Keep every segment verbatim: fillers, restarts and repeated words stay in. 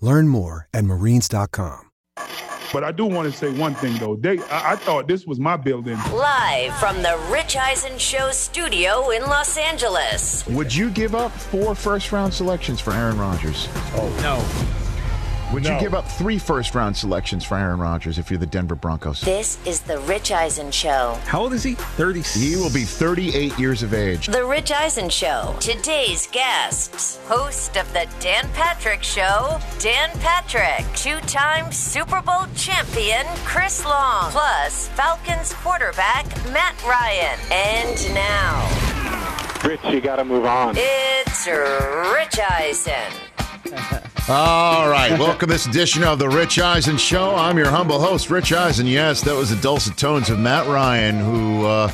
Learn more at Marines dot com. But I do want to say one thing, though. They, I, I thought this was my building. Live from the Rich Eisen Show studio in Los Angeles. Would you give up four first-round selections for Aaron Rodgers? Oh, no. Would no. you give up three first-round selections for Aaron Rodgers if you're the Denver Broncos? This is the Rich Eisen Show. How old is he? thirty. He will be thirty-eight years of age. The Rich Eisen Show. Today's guests. Host of the Dan Patrick Show, Dan Patrick. Two-time Super Bowl champion, Chris Long. Plus, Falcons quarterback, Matt Ryan. And now... Rich, you gotta move on. It's Rich Eisen. All right, welcome to this edition of the Rich Eisen Show. I'm your humble host, Rich Eisen. Yes, that was the dulcet tones of Matt Ryan, who, uh,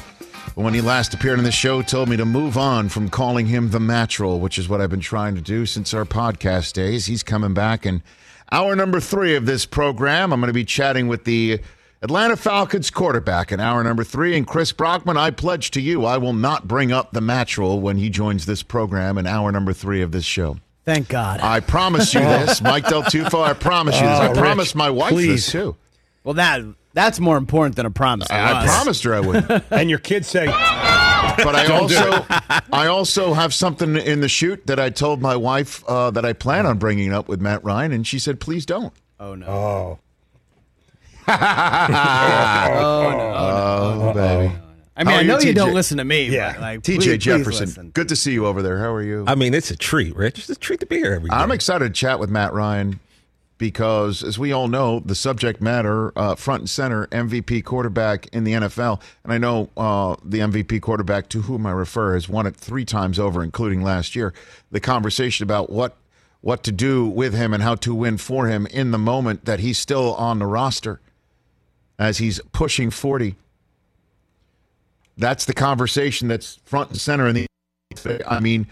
when he last appeared on the show, told me to move on from calling him the Mattrel, which is what I've been trying to do since our podcast days. He's coming back in hour number three of this program. I'm going to be chatting with the Atlanta Falcons quarterback in hour number three. And Chris Brockman, I pledge to you, I will not bring up the Mattrel when he joins this program in hour number three of this show. Thank God. I promise you this. Mike Del Tufo, I promise you this. Oh, I promised my wife please. This, too. Well, that that's more important than a promise. I, I promised her I would. And your kids say... But I also I also have something in the shoot that I told my wife uh, that I plan on bringing up with Matt Ryan, and she said, please don't. Oh, no. Oh. oh, no. Oh, no. Oh, baby. I mean, I know you, you don't listen to me. Yeah. But like, T J please, Jefferson, please good to see you over there. How are you? I mean, it's a treat, Rich. It's a treat to be here every day. I'm excited to chat with Matt Ryan because, as we all know, the subject matter, uh, front and center, M V P quarterback in the N F L. And I know uh, the M V P quarterback to whom I refer has won it three times over, including last year. The conversation about what, what to do with him and how to win for him in the moment that he's still on the roster as he's pushing forty. That's the conversation that's front and center in the. I mean,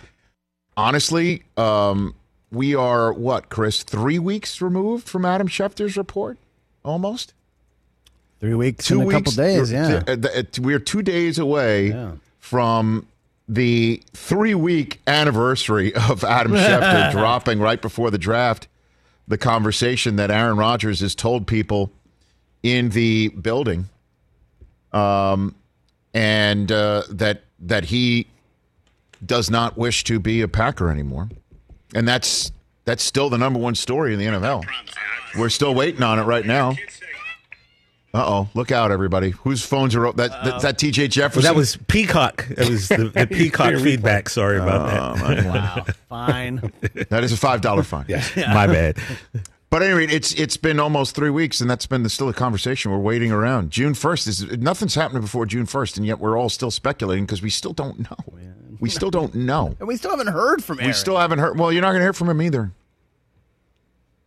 honestly, um, we are what, Chris? Three weeks removed from Adam Schefter's report, almost. Three weeks, two and weeks, a couple days. Yeah, we are two days away yeah. from the three-week anniversary of Adam Schefter dropping right before the draft. The conversation that Aaron Rodgers has told people in the building. Um. And uh, that that he does not wish to be a Packer anymore. And that's that's still the number one story in the N F L. We're still waiting on it right now. Uh-oh, look out, everybody. Whose phones are... That, that, that T J Jefferson? Well, that was Peacock. It was the, the Peacock feedback. Sorry about oh, that. Wow, fine. That is a five dollars fine. Yeah. Yeah. My bad. But anyway, it's it's been almost three weeks, and that's been the, still a conversation. We're waiting around. June first, is nothing's happening before June first, and yet we're all still speculating because we still don't know. Man. We still don't know. And we still haven't heard from Aaron. We still haven't heard. Well, you're not going to hear from him either.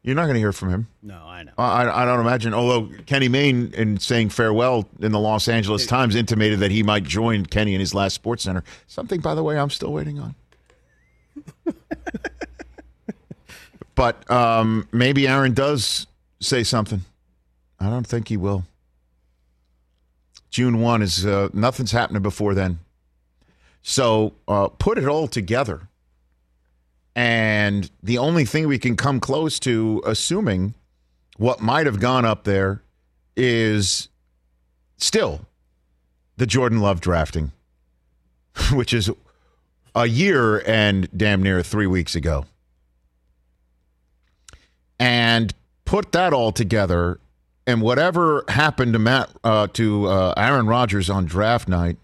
You're not going to hear from him. No, I know. I, I don't imagine, although Kenny Mayne, in saying farewell in the Los Angeles it, Times, intimated that he might join Kenny in his last SportsCenter. Something, by the way, I'm still waiting on. But um, maybe Aaron does say something. I don't think he will. June first is uh, nothing's happening before then. So uh, put it all together. And the only thing we can come close to assuming what might have gone up there is still the Jordan Love drafting, which is a year and damn near three weeks ago. And put that all together, and whatever happened to Matt uh, to uh, Aaron Rodgers on draft night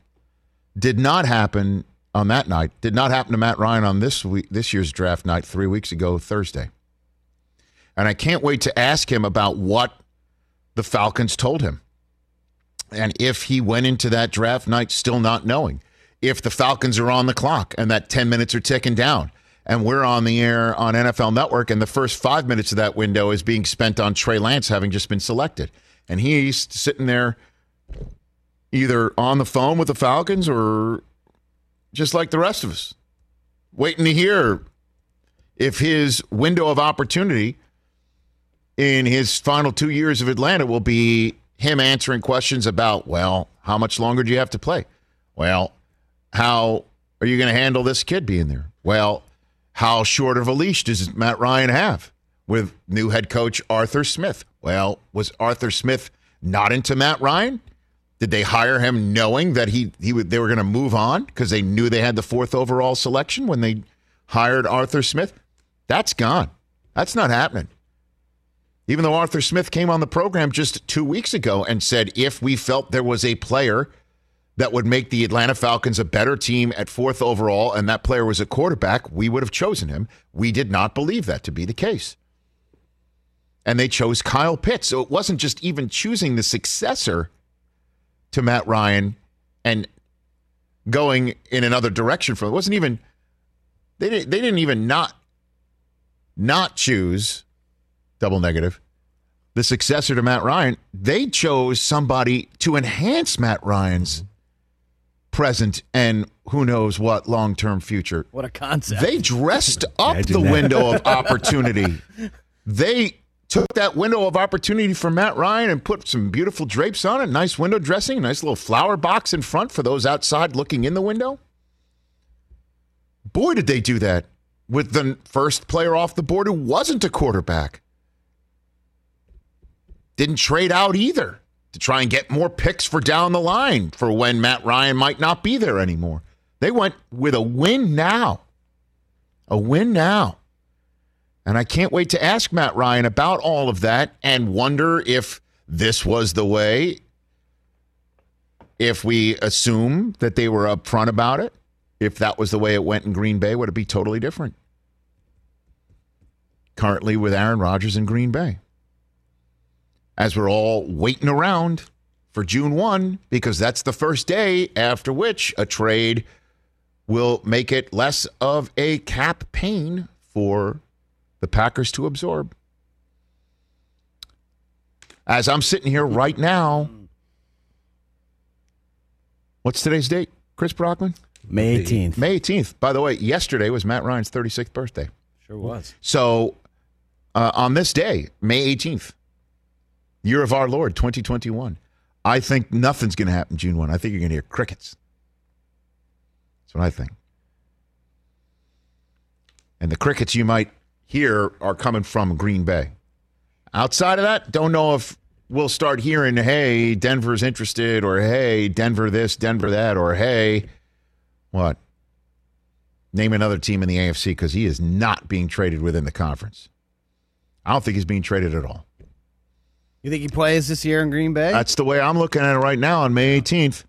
did not happen on that night. Did not happen to Matt Ryan on this week, this year's draft night three weeks ago Thursday. And I can't wait to ask him about what the Falcons told him, and if he went into that draft night still not knowing, if the Falcons are on the clock and that ten minutes are ticking down. and we're on the air on N F L Network, and the first five minutes of that window is being spent on Trey Lance having just been selected. And he's sitting there either on the phone with the Falcons or just like the rest of us, waiting to hear if his window of opportunity in his final two years of Atlanta will be him answering questions about, well, how much longer do you have to play? Well, how are you going to handle this kid being there? Well, how short of a leash does Matt Ryan have with new head coach Arthur Smith? Well, was Arthur Smith not into Matt Ryan? Did they hire him knowing that he, he would, they were going to move on because they knew they had the fourth overall selection when they hired Arthur Smith? That's gone. That's not happening. Even though Arthur Smith came on the program just two weeks ago and said if we felt there was a player that would make the Atlanta Falcons a better team at fourth overall and that player was a quarterback, we would have chosen him. We did not believe that to be the case. And they chose Kyle Pitts. So it wasn't just even choosing the successor to Matt Ryan and going in another direction from it. It wasn't even, they didn't, they didn't even not, not choose... double negative, the successor to Matt Ryan, they chose somebody to enhance Matt Ryan's present and who knows what long-term future. What a concept. They dressed up Imagine the that. window of opportunity. They took that window of opportunity for Matt Ryan and put some beautiful drapes on it, nice window dressing, nice little flower box in front for those outside looking in the window. Boy, did they do that with the first player off the board who wasn't a quarterback. Didn't trade out either to try and get more picks for down the line for when Matt Ryan might not be there anymore. They went with a win now. A win now. And I can't wait to ask Matt Ryan about all of that and wonder if this was the way, if we assume that they were upfront about it, if that was the way it went in Green Bay, would it be totally different? Currently with Aaron Rodgers in Green Bay. As we're all waiting around for June first, because that's the first day after which a trade will make it less of a cap pain for the Packers to absorb. As I'm sitting here right now, what's today's date, Chris Brockman? May eighteenth. May eighteenth. By the way, yesterday was Matt Ryan's thirty-sixth birthday. Sure was. So uh, on this day, May eighteenth, year of our Lord, twenty twenty-one. I think nothing's going to happen June first. I think you're going to hear crickets. That's what I think. And the crickets you might hear are coming from Green Bay. Outside of that, don't know if we'll start hearing, hey, Denver's interested, or hey, Denver this, Denver that, or hey, what? Name another team in the A F C because he is not being traded within the conference. I don't think he's being traded at all. You think he plays this year in Green Bay? That's the way I'm looking at it right now on May eighteenth.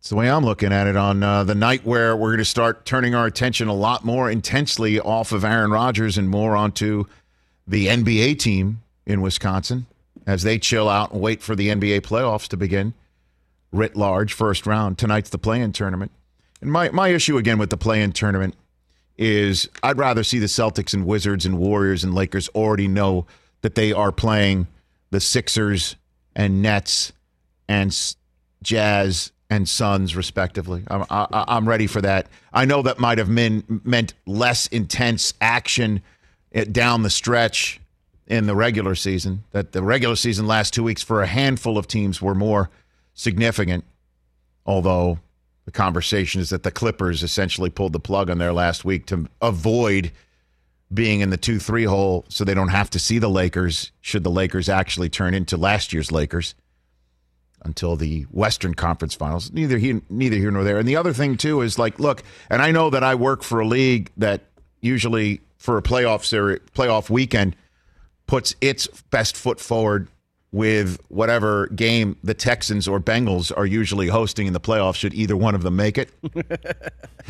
It's the way I'm looking at it on uh, the night where we're going to start turning our attention a lot more intensely off of Aaron Rodgers and more onto the N B A team in Wisconsin as they chill out and wait for the N B A playoffs to begin. Writ large, first round. Tonight's the play-in tournament. And my, my issue again with the play-in tournament is I'd rather see the Celtics and Wizards and Warriors and Lakers already know that they are playing the Sixers and Nets and Jazz and Suns, respectively. I'm, I, I'm ready for that. I know that might have mean, meant less intense action down the stretch in the regular season, that the regular season last two weeks for a handful of teams were more significant, although... the conversation is that the Clippers essentially pulled the plug on there last week to avoid being in the two three hole so they don't have to see the Lakers should the Lakers actually turn into last year's Lakers until the Western Conference Finals. Neither here, neither here nor there. And the other thing, too, is like, look, and I know that I work for a league that usually for a playoff series, playoff weekend puts its best foot forward with whatever game the Texans or Bengals are usually hosting in the playoffs, should either one of them make it.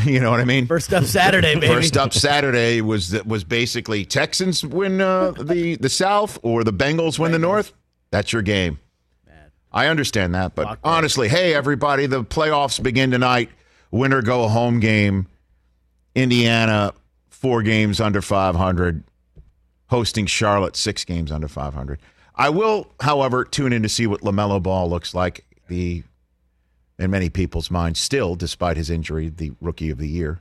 You know what I mean? First up Saturday, baby. First up Saturday was was basically Texans win uh, the, the South or the Bengals win Bengals. the North. That's your game. Bad. I understand that, but Locked honestly, down. Hey, everybody, the playoffs begin tonight. Winner go home game Indiana, four games under five hundred. Hosting Charlotte, six games under five hundred. I will, however, tune in to see what LaMelo Ball looks like. The, in many people's minds still, despite his injury, the Rookie of the Year.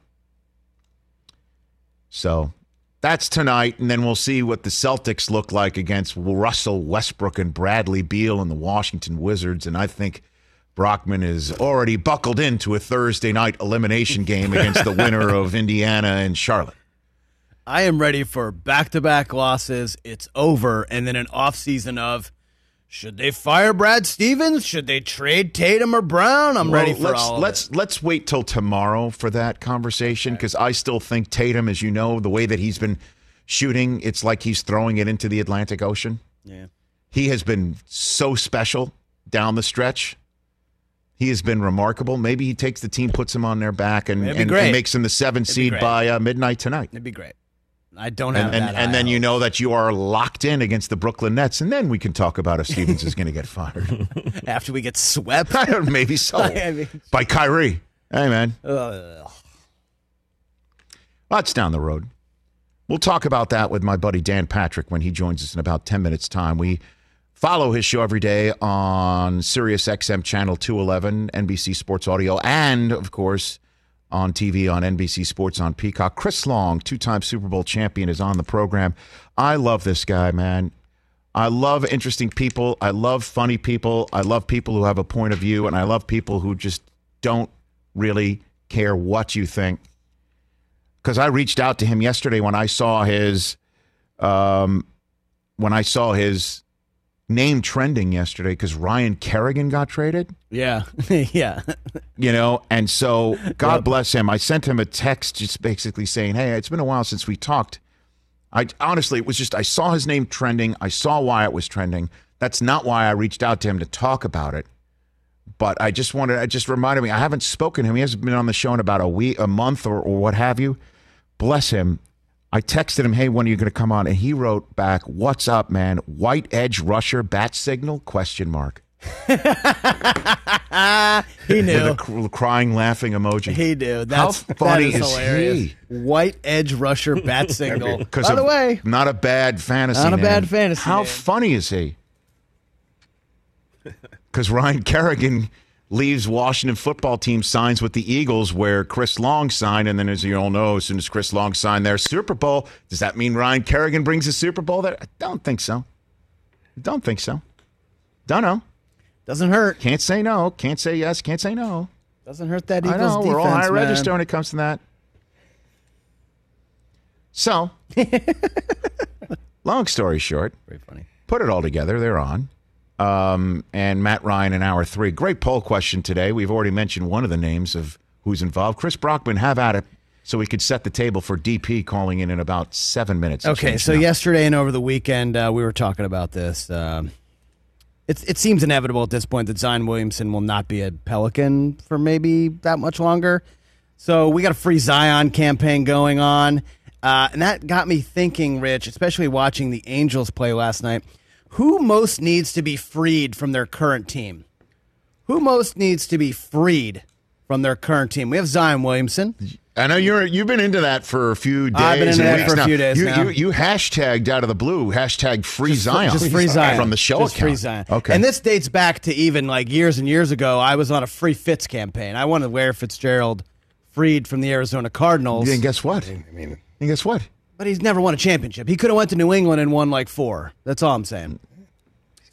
So that's tonight, and then we'll see what the Celtics look like against Russell Westbrook and Bradley Beal and the Washington Wizards, and I think Brockman is already buckled into a Thursday night elimination game against the winner of Indiana and Charlotte. I am ready for back-to-back losses. It's over. And then an offseason of, should they fire Brad Stevens? Should they trade Tatum or Brown? I'm well, ready for let's, all of let's, it. Let's wait till tomorrow for that conversation, because okay. I still think Tatum, as you know, the way that he's been shooting, it's like he's throwing it into the Atlantic Ocean. Yeah, he has been so special down the stretch. He has been remarkable. Maybe he takes the team, puts him on their back, and, and, and makes him the seventh seed by uh, midnight tonight. It'd be great. I don't have and, that. And, and then you know that you are locked in against the Brooklyn Nets, and then we can talk about if Stevens is going to get fired. After we get swept? Maybe so. I mean, by Kyrie. Hey, man. Ugh. Well, it's down the road. We'll talk about that with my buddy Dan Patrick when he joins us in about ten minutes' time. We follow his show every day on Sirius X M Channel two eleven, N B C Sports Audio, and, of course, on T V, on N B C Sports, on Peacock. Chris Long, two-time Super Bowl champion, is on the program. I love this guy, man. I love interesting people. I love funny people. I love people who have a point of view, and I love people who just don't really care what you think. Because I reached out to him yesterday when I saw his um, when I saw his name trending yesterday, because Ryan Kerrigan got traded. Yeah, yeah. You know, and so God yep. bless him. I sent him a text just basically saying, hey, it's been a while since we talked. I honestly, it was just, I saw his name trending. I saw why it was trending. That's not why I reached out to him to talk about it. But I just wanted, it just reminded me, I haven't spoken to him. He hasn't been on the show in about a week, a month or, or what have you. Bless him. I texted him, hey, when are you going to come on? And he wrote back, what's up, man? White edge rusher, bat signal, question mark. He knew. With a cr- crying, laughing emoji. He knew. That's, How funny that is, is hilarious. He? White edge rusher, bat signal. By the way. Not a bad fantasy Not a name. bad fantasy How name. funny is he? Because Ryan Kerrigan leaves Washington football team, signs with the Eagles where Chris Long signed, and then as you all know, as soon as Chris Long signed their Super Bowl, does that mean Ryan Kerrigan brings a Super Bowl there? I don't think so. Don't think so. Don't know. Doesn't hurt. Can't say no. Can't say yes. Can't say no. Doesn't hurt that Eagles I know. Defense, we're all high man. register when it comes to that. So, long story short, very funny. Put it all together. They're on. Um, and Matt Ryan in hour three. Great poll question today. We've already mentioned one of the names of who's involved. Chris Brockman, have at it, so we could set the table for D P calling in in about seven minutes. Okay, so now. Yesterday and over the weekend, uh, we were talking about this. Um, it, it seems inevitable at this point that Zion Williamson will not be a Pelican for maybe that much longer. So we got a free Zion campaign going on. Uh, and that got me thinking, Rich, especially watching the Angels play last night. Who most needs to be freed from their current team? Who most needs to be freed from their current team? We have Zion Williamson. I know you're, you've been into that for a few days. I've been into that for now. a few days you, now. You, you hashtagged out of the blue, hashtag free just, Zion. Just free Zion. From the show just account. Free Zion. Okay. And this dates back to even like years and years ago. I was on a free Fitz campaign. I wanted Larry Fitzgerald freed from the Arizona Cardinals. And guess what? I mean, and guess what? But he's never won a championship. He could have went to New England and won like four. That's all I'm saying.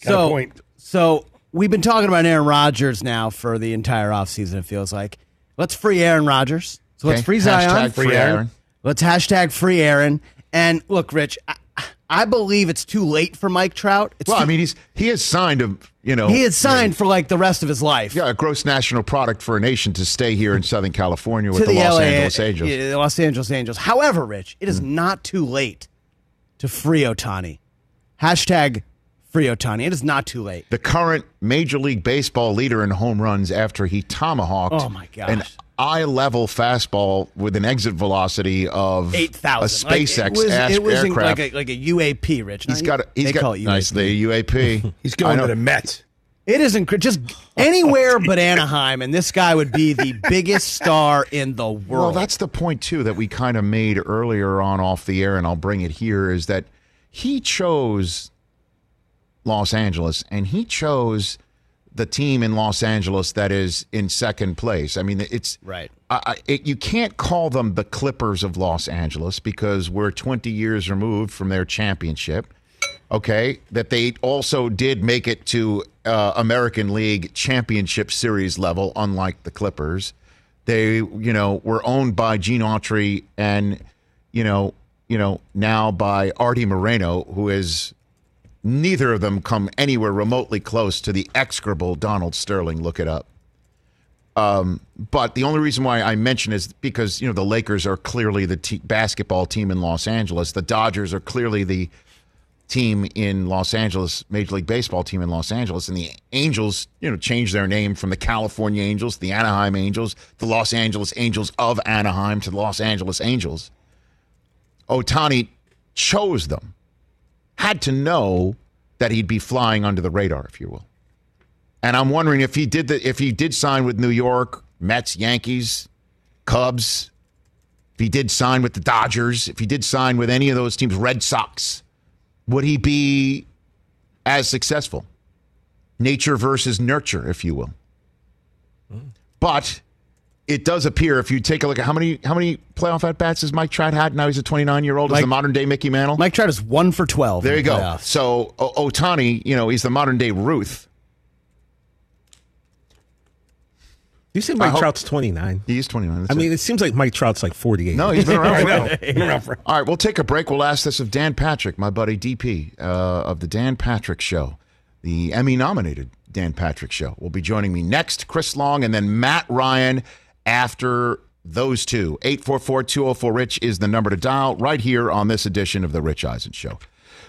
Got so, a point. So we've been talking about Aaron Rodgers now for the entire offseason, it feels like. Let's free Aaron Rodgers. So okay. let's free Zion. Hashtag free Aaron. Aaron. Let's hashtag free Aaron. And look, Rich, I, I believe it's too late for Mike Trout. It's well, too- I mean, he's he has signed a, you know. He has signed I mean, for like the rest of his life. Yeah, a gross national product for a nation to stay here in Southern California with the, the Los L A, Angeles Angels. Yeah, the Los Angeles Angels. However, Rich, it is mm. not too late to free Ohtani. Hashtag free Ohtani. It is not too late. The current Major League Baseball leader in home runs after he tomahawked oh my gosh. an eye-level fastball with an exit velocity of eight thousand. A SpaceX like it was, it was aircraft. In, like, a, like a U A P, Rich. He's got a, he's they got, call it U A P. Nice, the U A P. He's going to the Mets. It is inc- just anywhere but Anaheim, and this guy would be the biggest star in the world. Well, that's the point, too, that we kind of made earlier on off the air, and I'll bring it here, is that he chose Los Angeles, and he chose the team in Los Angeles that is in second place. I mean, it's right. Uh, it, you can't call them the Clippers of Los Angeles because we're twenty years removed from their championship. Okay, that they also did make it to uh, American League Championship Series level, unlike the Clippers. They, you know, were owned by Gene Autry and, you know, you know, now by Artie Moreno, who is neither of them come anywhere remotely close to the execrable Donald Sterling. Look it up. Um, but the only reason why I mention is because, you know, the Lakers are clearly the te- basketball team in Los Angeles. The Dodgers are clearly the team in Los Angeles, Major League Baseball team in Los Angeles, and the Angels, you know, changed their name from the California Angels, the Anaheim Angels, the Los Angeles Angels of Anaheim to the Los Angeles Angels. Ohtani chose them, had to know that he'd be flying under the radar, if you will. And I'm wondering if he did the, if he did sign with New York, Mets, Yankees, Cubs, if he did sign with the Dodgers, if he did sign with any of those teams, Red Sox, would he be as successful? Nature versus nurture, if you will. Mm. But it does appear, if you take a look at how many how many playoff at-bats has Mike Trout had? Now he's a twenty-nine-year-old. He's the modern-day Mickey Mantle. Mike Trout is one for twelve. There you go. Playoffs. So o- Ohtani, you know, he's the modern-day Ruth. You say Mike Trout's twenty-nine? He is twenty-nine. I mean, it. it seems like Mike Trout's like forty-eight. No, he's been around for a while. All right, we'll take a break. We'll ask this of Dan Patrick, my buddy D P, uh, of the Dan Patrick Show, the Emmy-nominated Dan Patrick Show. Will be joining me next, Chris Long, and then Matt Ryan after those two. eight four four, two oh four, RICH is the number to dial right here on this edition of The Rich Eisen Show.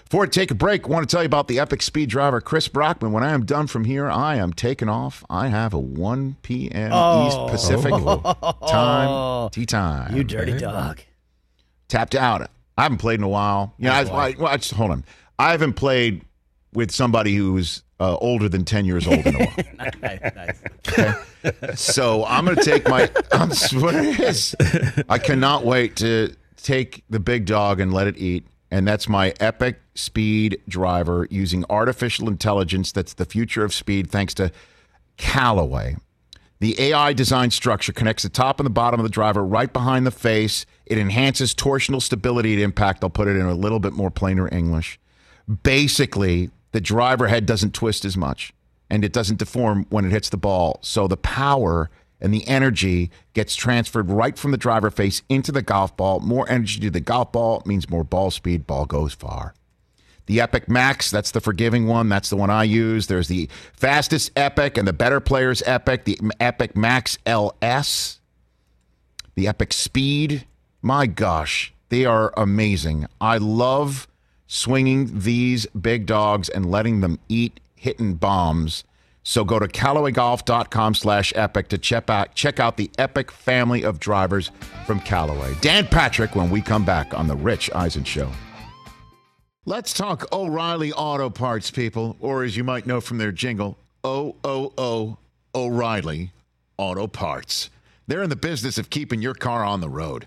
Before I take a break, I want to tell you about the epic speed driver, Chris Brockman. When I am done from here, I am taking off. I have a one p.m. Oh. East Pacific oh. time, tea time. You dirty dog. Tapped out. I haven't played in a while. You know, I, I, well, I just, hold on. I haven't played with somebody who's uh, older than ten years old in a while. Nice. Okay? So I'm going to take my – that's what it is. I cannot wait to take the big dog and let it eat. And that's my epic speed driver using artificial intelligence. That's the future of speed, thanks to Callaway. The A I design structure connects the top and the bottom of the driver right behind the face. It enhances torsional stability at impact. I'll put it in a little bit more plainer English. Basically, the driver head doesn't twist as much, and it doesn't deform when it hits the ball. So the power and the energy gets transferred right from the driver face into the golf ball. More energy to the golf ball means more ball speed. Ball goes far. The Epic Max, that's the forgiving one. That's the one I use. There's the Fastest Epic and the Better Players Epic. The Epic Max L S. The Epic Speed. My gosh, they are amazing. I love swinging these big dogs and letting them eat, hitting bombs. So go to Callaway Golf dot com slash epic to check out, check out the epic family of drivers from Callaway. Dan Patrick when we come back on The Rich Eisen Show. Let's talk O'Reilly Auto Parts, people, or as you might know from their jingle, O O O O'Reilly Auto Parts. They're in the business of keeping your car on the road.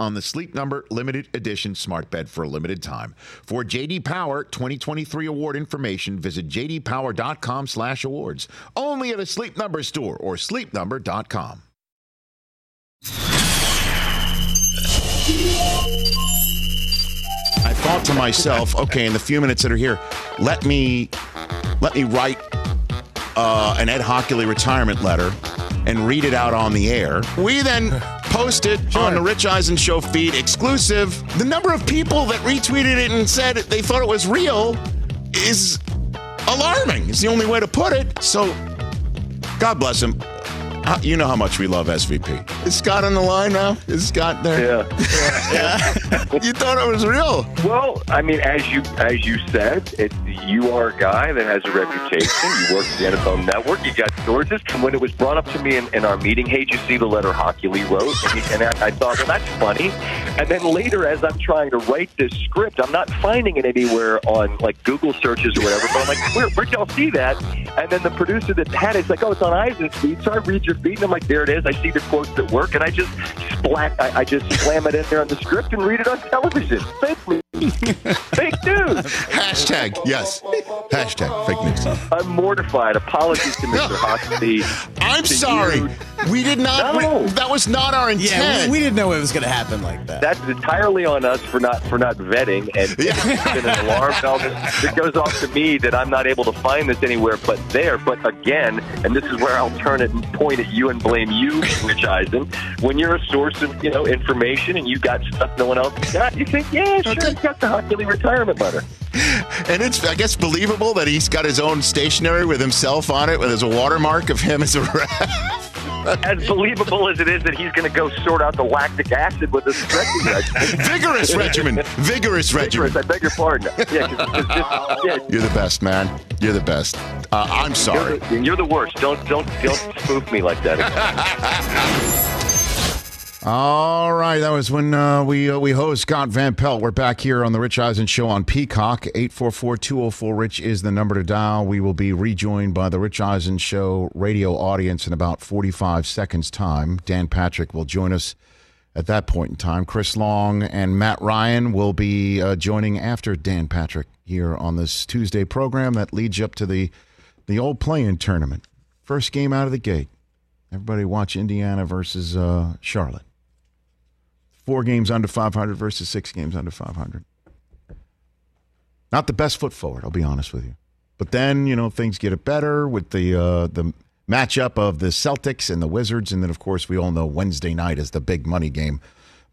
On the Sleep Number Limited Edition smart bed for a limited time. For J D Power twenty twenty-three award information, visit j d power dot com slash awards. Only at a Sleep Number store or sleep number dot com. I thought to myself, okay, in the few minutes that are here, let me let me write uh, an Ed Hockley retirement letter and read it out on the air. We then posted sure. on the Rich Eisen Show feed exclusive. The number of people that retweeted it and said they thought it was real is alarming. It's the only way to put it. So, God bless him. You know how much we love S V P. Is Scott on the line now? Is Scott there? Yeah. yeah. yeah. You thought it was real. Well, I mean, as you as you said, it, you are a guy that has a reputation. You work at the N F L Network. You got sources. When it was brought up to me in, in our meeting, hey, did you see the letter Hockley wrote? And, he, and I, I thought, well, that's funny. And then later, as I'm trying to write this script, I'm not finding it anywhere on, like, Google searches or whatever. But I'm like, where, where y'all see that? And then the producer that had it is like, oh, it's on Eisen's feed. So I read your feed, and I'm like, there it is. I see the quotes that work, and I just splat, I, I just slam it in there on the script and read it on television. Fake news. Fake news. Hashtag, yes. Hashtag fake news. I'm mortified. Apologies to Mister Hockley. I'm to sorry. You. We did not. No. We, that was not our intent. Yeah, we, we didn't know it was going to happen like that. That's entirely on us for not for not vetting, and yeah. it's an alarm bell that goes off to me that I'm not able to find this anywhere but there. But again, and this is where I'll turn it and point at you and blame you, Rich Eisen. When you're a source of you know information and you got stuff no one else got, you think, yeah, sure, okay. He's got the Hockley retirement letter. And it's, I guess, believable that he's got his own stationery with himself on it, where there's a watermark of him as a ref. As believable as it is that he's going to go sort out the lactic acid with this regimen. Vigorous regimen. Vigorous regimen. Vigorous, I beg your pardon. Yeah, cause, cause just, yeah. You're the best, man. You're the best. Uh, I'm sorry. You're the, you're the worst. Don't don't don't spoof me like that again. All right. That was when uh, we uh, we host Scott Van Pelt. We're back here on the Rich Eisen Show on Peacock. eight four four, two oh four, RICH is the number to dial. We will be rejoined by the Rich Eisen Show radio audience in about forty-five seconds time. Dan Patrick will join us at that point in time. Chris Long and Matt Ryan will be uh, joining after Dan Patrick here on this Tuesday program that leads up to the the old play-in tournament. First game out of the gate. Everybody watch Indiana versus uh, Charlotte. Four games under five hundred versus six games under five hundred. Not the best foot forward, I'll be honest with you. But then, you know, things get better with the uh, the matchup of the Celtics and the Wizards. And then, of course, we all know Wednesday night is the big money game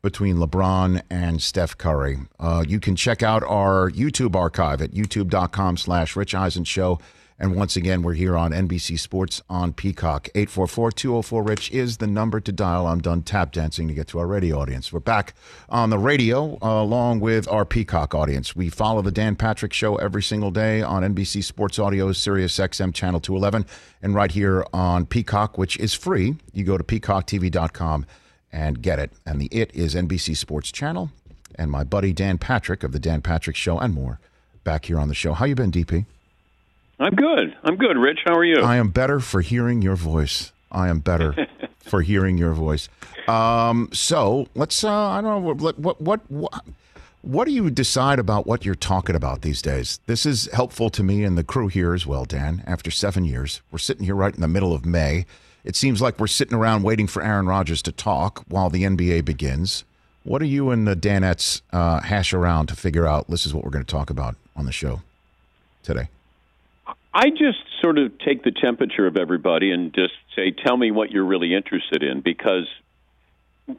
between LeBron and Steph Curry. Uh, you can check out our YouTube archive at youtube dot com slash Rich Eisen Show. And once again, we're here on N B C Sports on Peacock. eight four four, two oh four, RICH is the number to dial. I'm done tap dancing to get to our radio audience. We're back on the radio uh, along with our Peacock audience. We follow the Dan Patrick Show every single day on N B C Sports Audio, Sirius X M Channel two eleven, and right here on Peacock, which is free. You go to peacock t v dot com and get it. And the It is N B C Sports Channel. And my buddy Dan Patrick of the Dan Patrick Show and more back here on the show. How you been, D P? I'm good. I'm good, Rich. How are you? I am better for hearing your voice. I am better for hearing your voice. Um, so let's, uh, I don't know, what, what, what, what, what do you decide about what you're talking about these days? This is helpful to me and the crew here as well, Dan. After seven years, we're sitting here right in the middle of May. It seems like we're sitting around waiting for Aaron Rodgers to talk while the N B A begins. What do you and the Danettes uh, hash around to figure out this is what we're going to talk about on the show today? I just sort of take the temperature of everybody and just say, tell me what you're really interested in, because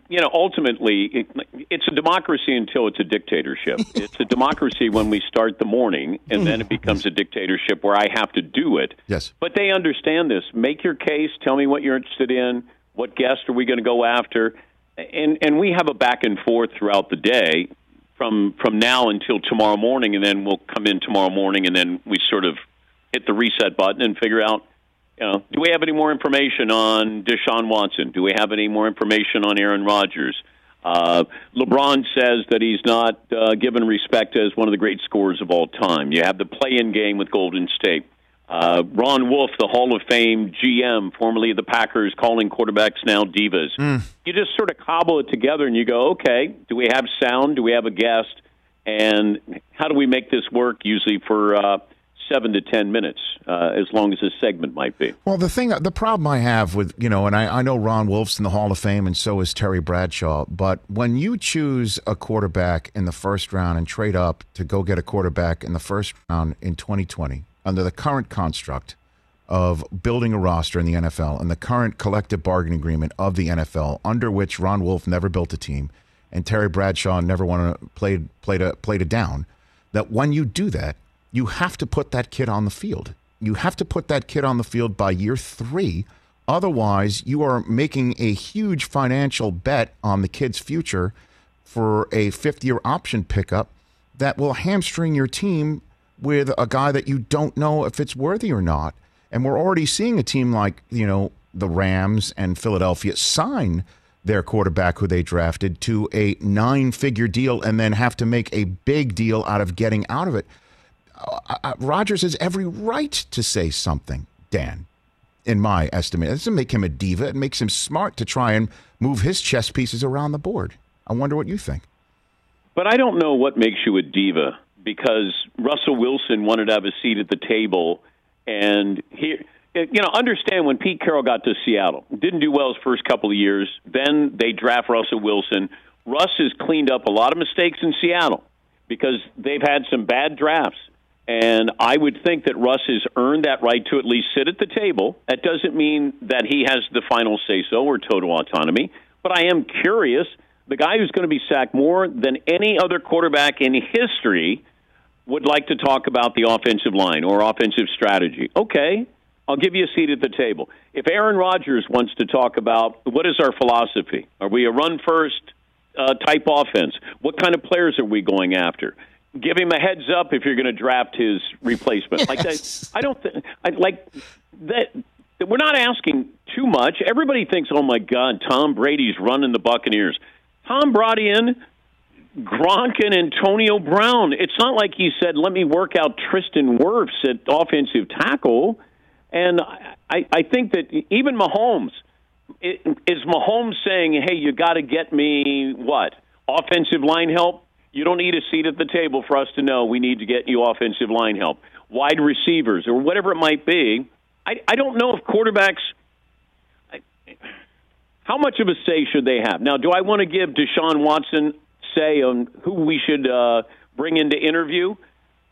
you know, ultimately, it, it's a democracy until it's a dictatorship. It's a democracy when we start the morning, and then it becomes a dictatorship where I have to do it. Yes. But they understand this. Make your case. Tell me what you're interested in. What guest are we going to go after? And and we have a back and forth throughout the day from from now until tomorrow morning, and then we'll come in tomorrow morning, and then we sort of hit the reset button and figure out, you know, do we have any more information on Deshaun Watson? Do we have any more information on Aaron Rodgers? Uh, LeBron says that he's not uh, given respect as one of the great scorers of all time. You have the play-in game with Golden State. Uh, Ron Wolf, the Hall of Fame G M, formerly of the Packers, calling quarterbacks now divas. Mm. You just sort of cobble it together and you go, okay, do we have sound? Do we have a guest? And how do we make this work usually for uh, – seven to ten minutes, uh, as long as this segment might be. Well, the thing, the problem I have with, you know, and I, I know Ron Wolf's in the Hall of Fame and so is Terry Bradshaw, but when you choose a quarterback in the first round and trade up to go get a quarterback in the first round in twenty twenty, under the current construct of building a roster in the N F L and the current collective bargaining agreement of the N F L, under which Ron Wolf never built a team and Terry Bradshaw never won a, played, played, a, played a down, that when you do that, you have to put that kid on the field. You have to put that kid on the field by year three. Otherwise, you are making a huge financial bet on the kid's future for a fifth-year option pickup that will hamstring your team with a guy that you don't know if it's worthy or not. And we're already seeing a team like, you know, the Rams and Philadelphia sign their quarterback who they drafted to a nine-figure deal and then have to make a big deal out of getting out of it. Uh, Rodgers has every right to say something, Dan, in my estimate. It doesn't make him a diva. It makes him smart to try and move his chess pieces around the board. I wonder what you think. But I don't know what makes you a diva, because Russell Wilson wanted to have a seat at the table. And, he, you know, understand, when Pete Carroll got to Seattle, didn't do well his first couple of years. Then they draft Russell Wilson. Russ has cleaned up a lot of mistakes in Seattle because they've had some bad drafts. And I would think that Russ has earned that right to at least sit at the table. That doesn't mean that he has the final say-so or total autonomy. But I am curious, the guy who's going to be sacked more than any other quarterback in history would like to talk about the offensive line or offensive strategy. Okay, I'll give you a seat at the table. If Aaron Rodgers wants to talk about what is our philosophy, are we a run-first uh, type offense, what kind of players are we going after? Give him a heads up if you're going to draft his replacement. Yes. Like that, I don't think like that, that. We're not asking too much. Everybody thinks, "Oh my God, Tom Brady's running the Buccaneers." Tom brought in Gronk and Antonio Brown. It's not like he said, "Let me work out Tristan Wirfs at offensive tackle." And I, I think that even Mahomes it, is Mahomes saying, "Hey, you got to get me what offensive line help." You don't need a seat at the table for us to know we need to get you offensive line help, wide receivers, or whatever it might be. I, I don't know if quarterbacks, I, how much of a say should they have? Now, do I want to give Deshaun Watson say on who we should uh, bring into interview?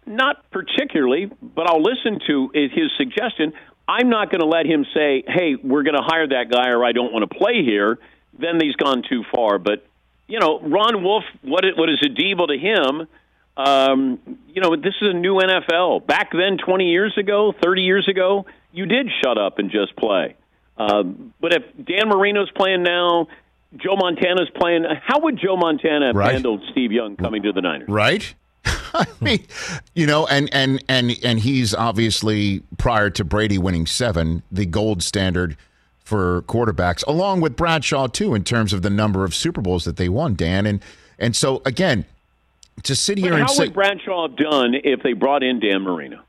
Not particularly, but I'll listen to his suggestion. I'm not going to let him say, hey, we're going to hire that guy or I don't want to play here. Then he's gone too far, but you know, Ron Wolf, what it, what is a diva to him? Um, you know, this is a new N F L. Back then, twenty years ago, thirty years ago, you did shut up and just play. Uh, but if Dan Marino's playing now, Joe Montana's playing, how would Joe Montana have right. handled Steve Young coming to the Niners? Right? I mean, you know, and, and, and, and he's obviously, prior to Brady winning seven, the gold standard for quarterbacks, along with Bradshaw, too, in terms of the number of Super Bowls that they won, Dan. And and so, again, to sit here but and say... how would Bradshaw have done if they brought in Dan Marino?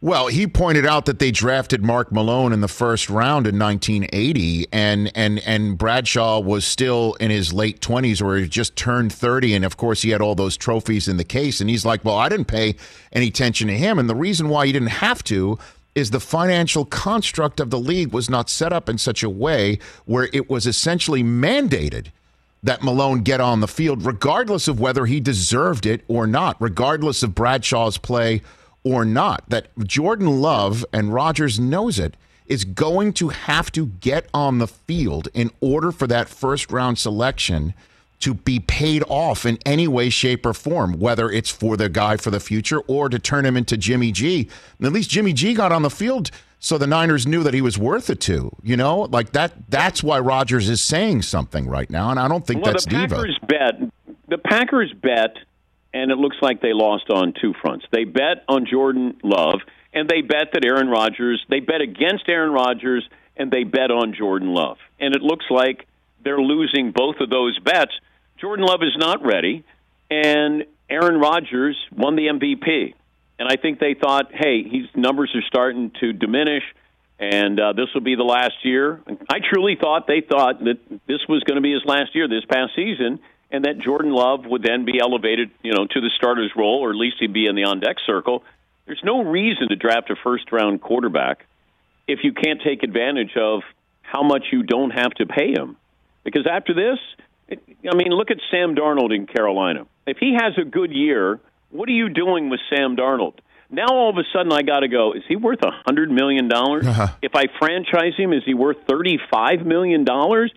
Well, he pointed out that they drafted Mark Malone in the first round in nineteen eighty, and and and Bradshaw was still in his late twenties, or he just turned thirty, and of course he had all those trophies in the case, and he's like, well, I didn't pay any attention to him, and the reason why you didn't have to is the financial construct of the league was not set up in such a way where it was essentially mandated that Malone get on the field, regardless of whether he deserved it or not, regardless of Bradshaw's play or not. That Jordan Love, and Rodgers knows it, is going to have to get on the field in order for that first round selection to be paid off in any way, shape, or form, whether it's for the guy for the future or to turn him into Jimmy G. And at least Jimmy G got on the field so the Niners knew that he was worth it to, you know? Like, that. that's why Rodgers is saying something right now, and I don't think well, that's the Packers diva. Bet, the Packers bet, and it looks like they lost on two fronts. They bet on Jordan Love, and they bet that Aaron Rodgers, they bet against Aaron Rodgers, and they bet on Jordan Love. And it looks like they're losing both of those bets. Jordan Love is not ready, and Aaron Rodgers won the M V P. And I think they thought, hey, his numbers are starting to diminish, and uh, this will be the last year. I truly thought they thought that this was going to be his last year this past season, and that Jordan Love would then be elevated, you know, to the starter's role, or at least he'd be in the on-deck circle. There's no reason to draft a first-round quarterback if you can't take advantage of how much you don't have to pay him. Because after this, it, I mean, look at Sam Darnold in Carolina. If he has a good year, what are you doing with Sam Darnold? Now all of a sudden I got to go, is he worth one hundred million dollars? Uh-huh. If I franchise him, is he worth thirty-five million dollars?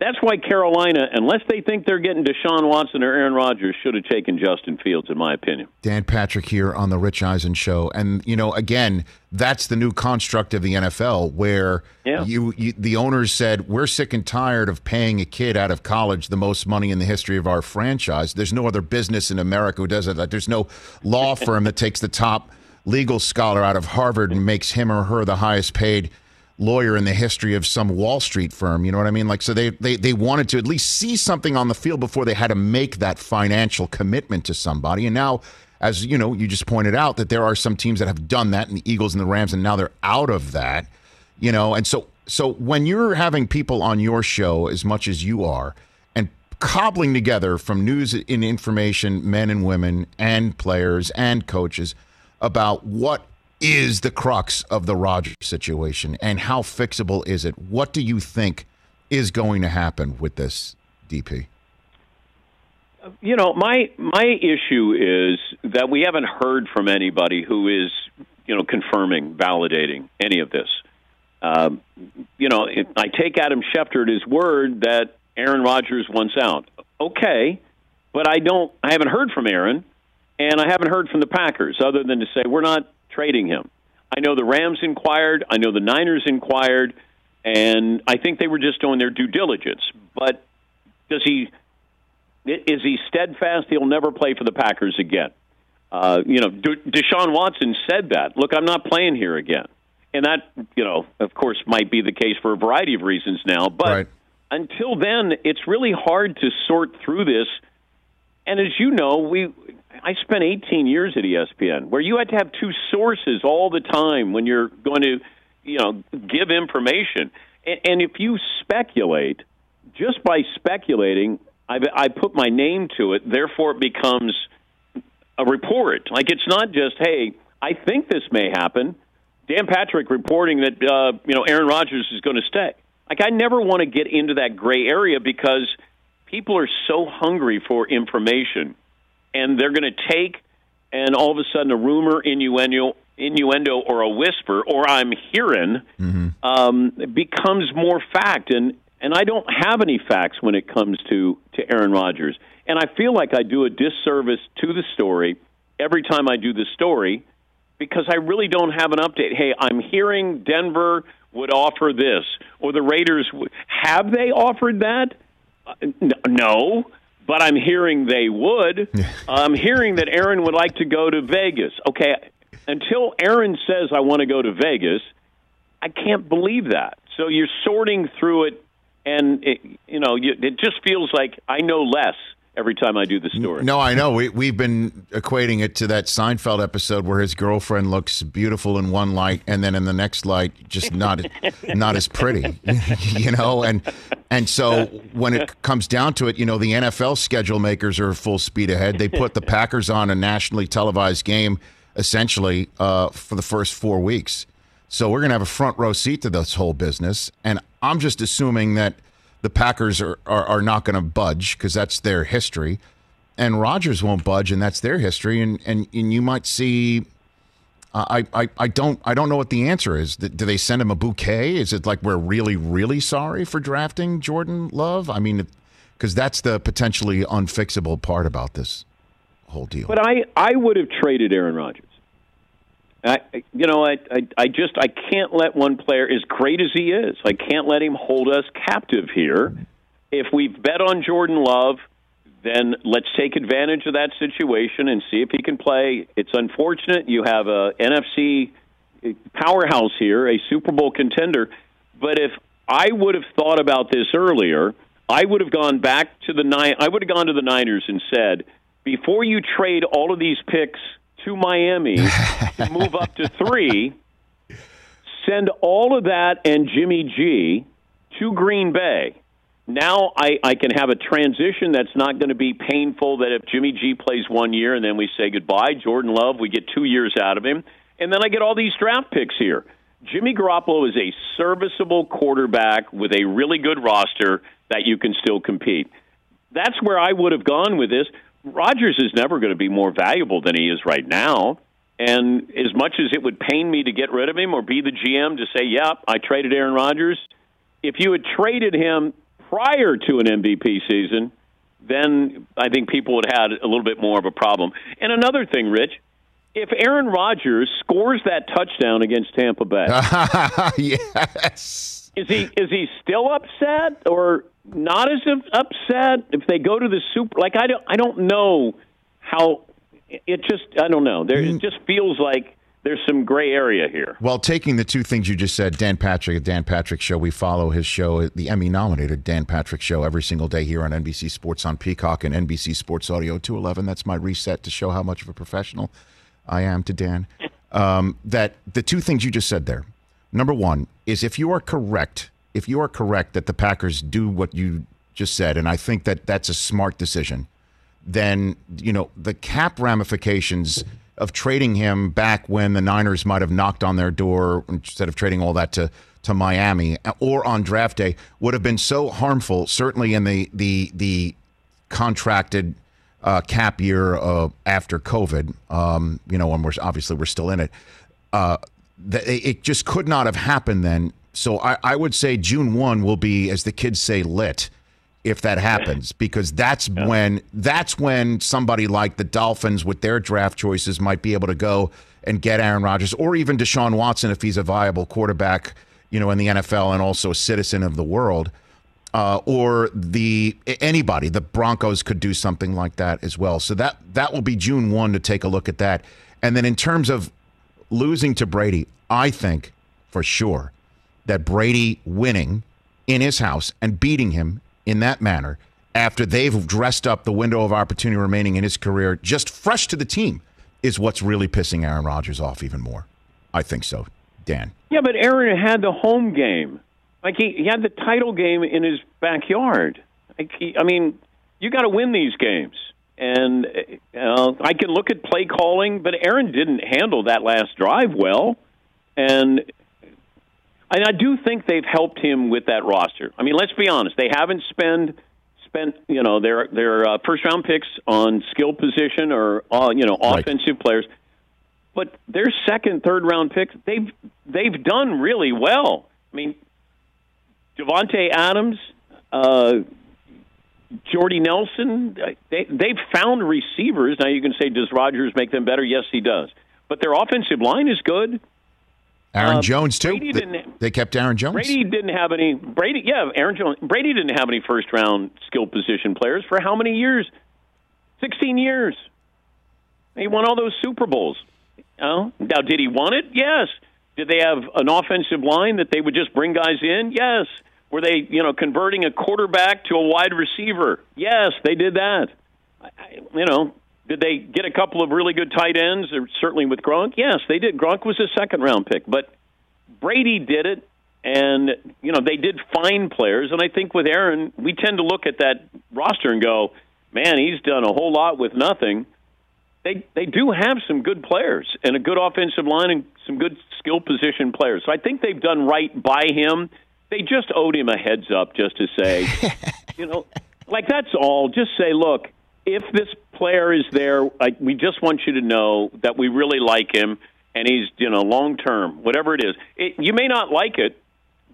That's why Carolina, unless they think they're getting Deshaun Watson or Aaron Rodgers, should have taken Justin Fields, in my opinion. Dan Patrick here on the Rich Eisen Show. And, you know, again, that's the new construct of the N F L where yeah. you, you the owners said, we're sick and tired of paying a kid out of college the most money in the history of our franchise. There's no other business in America who does it. Like, there's no law firm that takes the top legal scholar out of Harvard and makes him or her the highest paid lawyer in the history of some Wall Street firm, you know what I mean? Like, so they, they they wanted to at least see something on the field before they had to make that financial commitment to somebody. And now, as you know, you just pointed out that there are some teams that have done that, and the Eagles and the Rams, and now they're out of that, you know. And so so when you're having people on your show as much as you are, and cobbling together from news and information, men and women and players and coaches, about what is the crux of the Rodgers situation and how fixable is it? What do you think is going to happen with this, D P? You know, my my issue is that we haven't heard from anybody who is, you know, confirming, validating any of this. Um, you know, it, I take Adam Schefter at his word that Aaron Rodgers wants out. Okay, but I don't. I haven't heard from Aaron, and I haven't heard from the Packers other than to say we're not trading him. I know the Rams inquired. I know the Niners inquired. And I think they were just doing their due diligence. But does he is he steadfast he'll never play for the Packers again? Uh, you know, Deshaun Watson said that. Look, I'm not playing here again. And that, you know, of course, might be the case for a variety of reasons now. But right. until then, it's really hard to sort through this. And as you know, we I spent eighteen years at E S P N, where you had to have two sources all the time when you're going to, you know, give information. And, and if you speculate, just by speculating, I've, I put my name to it. Therefore, it becomes a report. Like, it's not just, hey, I think this may happen. Dan Patrick reporting that, uh, you know, Aaron Rodgers is going to stay. Like, I never want to get into that gray area because people are so hungry for information, and they're going to take, and all of a sudden, a rumor, innuendo, innuendo, or a whisper, or I'm hearing, mm-hmm. um, becomes more fact. And, and I don't have any facts when it comes to, to Aaron Rodgers. And I feel like I do a disservice to the story every time I do the story because I really don't have an update. Hey, I'm hearing Denver would offer this, or the Raiders would. Have they offered that? No, but I'm hearing they would. I'm hearing that Aaron would like to go to Vegas. Okay, until Aaron says, I want to go to Vegas, I can't believe that. So you're sorting through it, and it, you know, you, it just feels like I know less every time I do the story. No, I know. We, we've been equating it to that Seinfeld episode where his girlfriend looks beautiful in one light and then in the next light, just not not as pretty, you know? And and so when it comes down to it, you know, the N F L schedule makers are full speed ahead. They put the Packers on a nationally televised game, essentially, uh, for the first four weeks. So we're going to have a front row seat to this whole business. And I'm just assuming that the Packers are, are, are not going to budge because that's their history, and Rodgers won't budge, and that's their history. And, and, and you might see I, I I don't I don't know what the answer is. Do they send him a bouquet? Is it like we're really really sorry for drafting Jordan Love? I mean, because that's the potentially unfixable part about this whole deal. But I, I would have traded Aaron Rodgers. I you know I, I I just I can't let one player, as great as he is, I can't let him hold us captive here. If we bet on Jordan Love, then let's take advantage of that situation and see if he can play. It's unfortunate you have a N F C powerhouse here, a Super Bowl contender. But if I would have thought about this earlier, I would have gone back to the nine. I would have gone to the Niners and said, before you trade all of these picks to Miami to move up to three, send all of that and Jimmy G to Green Bay. Now I, I can have a transition that's not going to be painful, that if Jimmy G plays one year and then we say goodbye, Jordan Love, we get two years out of him, and then I get all these draft picks here. Jimmy Garoppolo is a serviceable quarterback with a really good roster that you can still compete. That's where I would have gone with this. Rodgers is never going to be more valuable than he is right now, and as much as it would pain me to get rid of him or be the G M to say, yeah, I traded Aaron Rodgers, if you had traded him prior to an M V P season, then I think people would have had a little bit more of a problem. And another thing, Rich, if Aaron Rodgers scores that touchdown against Tampa Bay, yes, is he is he still upset or not as upset if they go to the Super? Like I don't I don't know how it just I don't know. There it just feels like there's some gray area here. Well, taking the two things you just said, Dan Patrick, the Dan Patrick Show, we follow his show, the Emmy-nominated Dan Patrick Show, every single day here on N B C Sports on Peacock and N B C Sports Audio two eleven. That's my reset to show how much of a professional I am to Dan. Um, that the two things you just said there, number one, is if you are correct, if you are correct that the Packers do what you just said, and I think that that's a smart decision, then, you know, the cap ramifications of trading him back when the Niners might have knocked on their door instead of trading all that to, to Miami or on draft day would have been so harmful, certainly in the the, the contracted uh, cap year uh, after COVID, um, you know, and we're, obviously we're still in it. Uh, the, it just could not have happened then. So I, I would say June first will be, as the kids say, lit if that happens, because that's yeah. when that's when somebody like the Dolphins with their draft choices might be able to go and get Aaron Rodgers or even Deshaun Watson if he's a viable quarterback, you know, in the N F L and also a citizen of the world, uh, or the anybody. The Broncos could do something like that as well. So that that will be June first to take a look at that. And then in terms of losing to Brady, I think for sure that Brady winning in his house and beating him in that manner, after they've dressed up the window of opportunity remaining in his career, just fresh to the team, is what's really pissing Aaron Rodgers off even more. I think so, Dan. Yeah, but Aaron had the home game. Like, he, he had the title game in his backyard. Like he, I mean, you got to win these games. And uh, I can look at play calling, but Aaron didn't handle that last drive well. And... And I do think they've helped him with that roster. I mean, let's be honest. They haven't spend, spent, you know, their their uh, first-round picks on skill position or, uh, you know, offensive right. players. But their second, third-round picks, they've they've done really well. I mean, Devontae Adams, uh, Jordy Nelson, they, they've found receivers. Now you can say, does Rodgers make them better? Yes, he does. But their offensive line is good. Aaron uh, Jones too. They, they kept Aaron Jones. Brady didn't have any. Brady, yeah, Aaron Jones. Brady didn't have any first-round skill position players for how many years? Sixteen years. He won all those Super Bowls. Oh, now did he want it? Yes. Did they have an offensive line that they would just bring guys in? Yes. Were they, you know, converting a quarterback to a wide receiver? Yes, they did that. I, you know. Did they get a couple of really good tight ends, or certainly with Gronk? Yes, they did. Gronk was a second-round pick. But Brady did it, and, you know, they did find players. And I think with Aaron, we tend to look at that roster and go, man, he's done a whole lot with nothing. They they do have some good players and a good offensive line and some good skill position players. So I think they've done right by him. They just owed him a heads-up just to say, you know, like that's all. Just say, look, if this player is there, I, we just want you to know that we really like him, and he's, you know, long-term, whatever it is. It, you may not like it,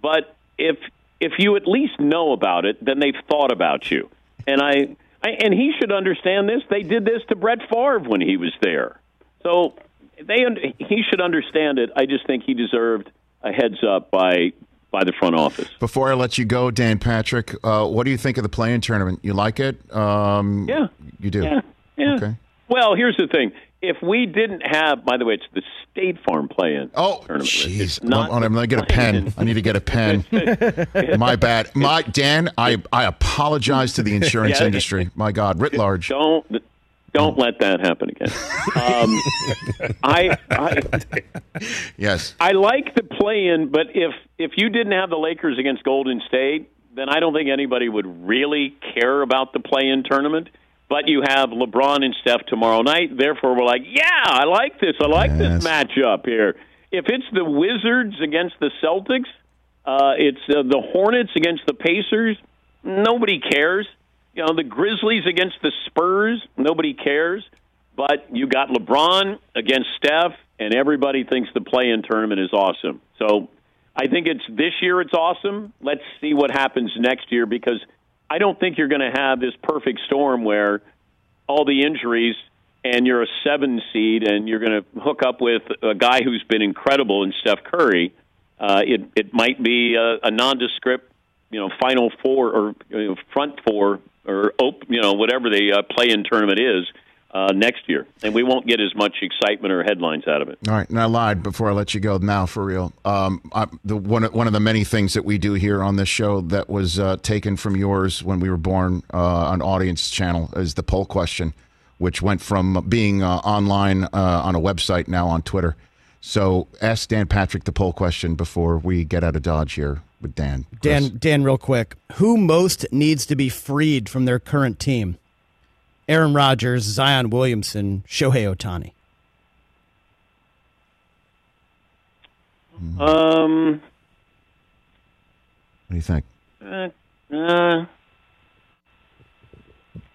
but if if you at least know about it, then they've thought about you. And I, I and he should understand this. They did this to Brett Favre when he was there. So they he should understand it. I just think he deserved a heads-up by by the front office. Before I let you go, Dan Patrick, uh, what do you think of the play-in tournament? You like it? Um, yeah. You do? Yeah. yeah. Okay. Well, here's the thing. If we didn't have, by the way, it's the State Farm play-in. Oh, jeez! I'm going to get a pen. I need to get a pen. My bad, my Dan. I I apologize to the insurance yeah. industry. My God, writ large. Don't don't let that happen again. Um, I, I yes, I like the play-in, but if if you didn't have the Lakers against Golden State, then I don't think anybody would really care about the play-in tournament. But you have LeBron and Steph tomorrow night. Therefore, we're like, yeah, I like this. I like yes. this matchup here. If it's the Wizards against the Celtics, uh, it's uh, the Hornets against the Pacers, nobody cares. You know, the Grizzlies against the Spurs, nobody cares. But you got LeBron against Steph, and everybody thinks the play-in tournament is awesome. So I think it's this year it's awesome. Let's see what happens next year, because I don't think you're going to have this perfect storm where all the injuries and you're a seven seed and you're going to hook up with a guy who's been incredible in Steph Curry. Uh, it it might be a, a nondescript, you know, Final Four or you know, front four or op, you know whatever the uh, play-in tournament is uh, next year, and we won't get as much excitement or headlines out of it. All right, and I lied before I let you go. Now, for real, um, I, the one one of the many things that we do here on this show that was uh, taken from yours when we were born uh, on Audience Channel is the poll question, which went from being uh, online uh, on a website now on Twitter. So, ask Dan Patrick the poll question before we get out of Dodge here with Dan. Chris. Dan, Dan, real quick, who most needs to be freed from their current team? Aaron Rodgers, Zion Williamson, Shohei Ohtani. Um, what do you think? Uh, uh,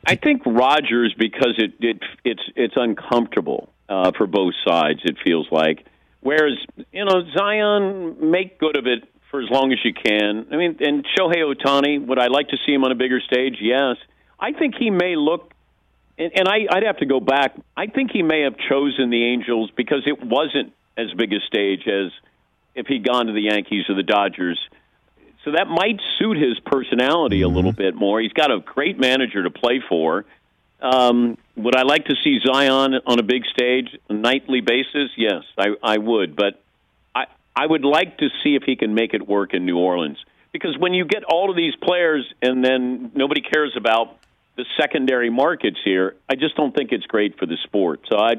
I think Rodgers, because it, it it's it's uncomfortable uh, for both sides. It feels like, whereas you know Zion, make good of it for as long as you can. I mean, and Shohei Ohtani, would I like to see him on a bigger stage? Yes, I think he may look. And, and I, I'd have to go back. I think he may have chosen the Angels because it wasn't as big a stage as if he'd gone to the Yankees or the Dodgers. So that might suit his personality mm-hmm. a little bit more. He's got a great manager to play for. Um, would I like to see Zion on a big stage, a nightly basis? Yes, I, I would. But I, I would like to see if he can make it work in New Orleans. Because when you get all of these players and then nobody cares about the secondary markets here, I just don't think it's great for the sport. So I,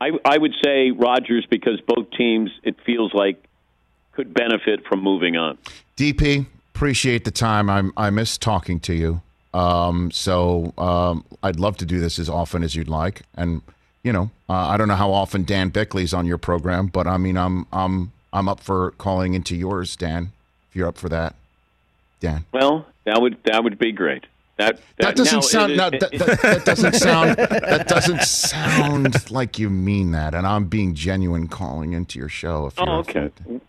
I, I would say Rodgers because both teams, it feels like, could benefit from moving on. D P, appreciate the time. I'm, I miss talking to you. Um, so um, I'd love to do this as often as you'd like. And you know, uh, I don't know how often Dan Bickley's on your program, but I mean, I'm, I'm, I'm up for calling into yours, Dan. If you're up for that, Dan. Well, that would that would be great. That, that, that doesn't now, sound. It, no, it, that, that, that doesn't sound. That doesn't sound like you mean that. And I'm being genuine, calling into your show. If oh, okay. Offended.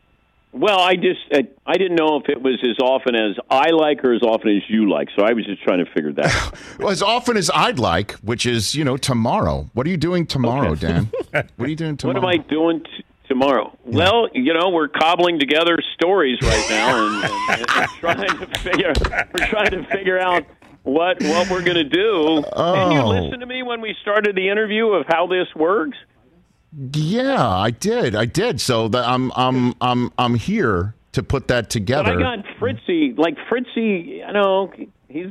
Well, I just I, I didn't know if it was as often as I like or as often as you like. So I was just trying to figure that out. Well, as often as I'd like, which is you know tomorrow. What are you doing tomorrow, okay. Dan? What are you doing tomorrow? What am I doing? T- Tomorrow. Yeah. Well, you know, we're cobbling together stories right now, and, and, and trying to figure we're trying to figure out what what we're going to do. Oh. And you listen to me when we started the interview of how this works. Yeah, I did. I did. So the, I'm I'm I'm I'm here to put that together. But I got Fritzy. Like Fritzy, you know, he's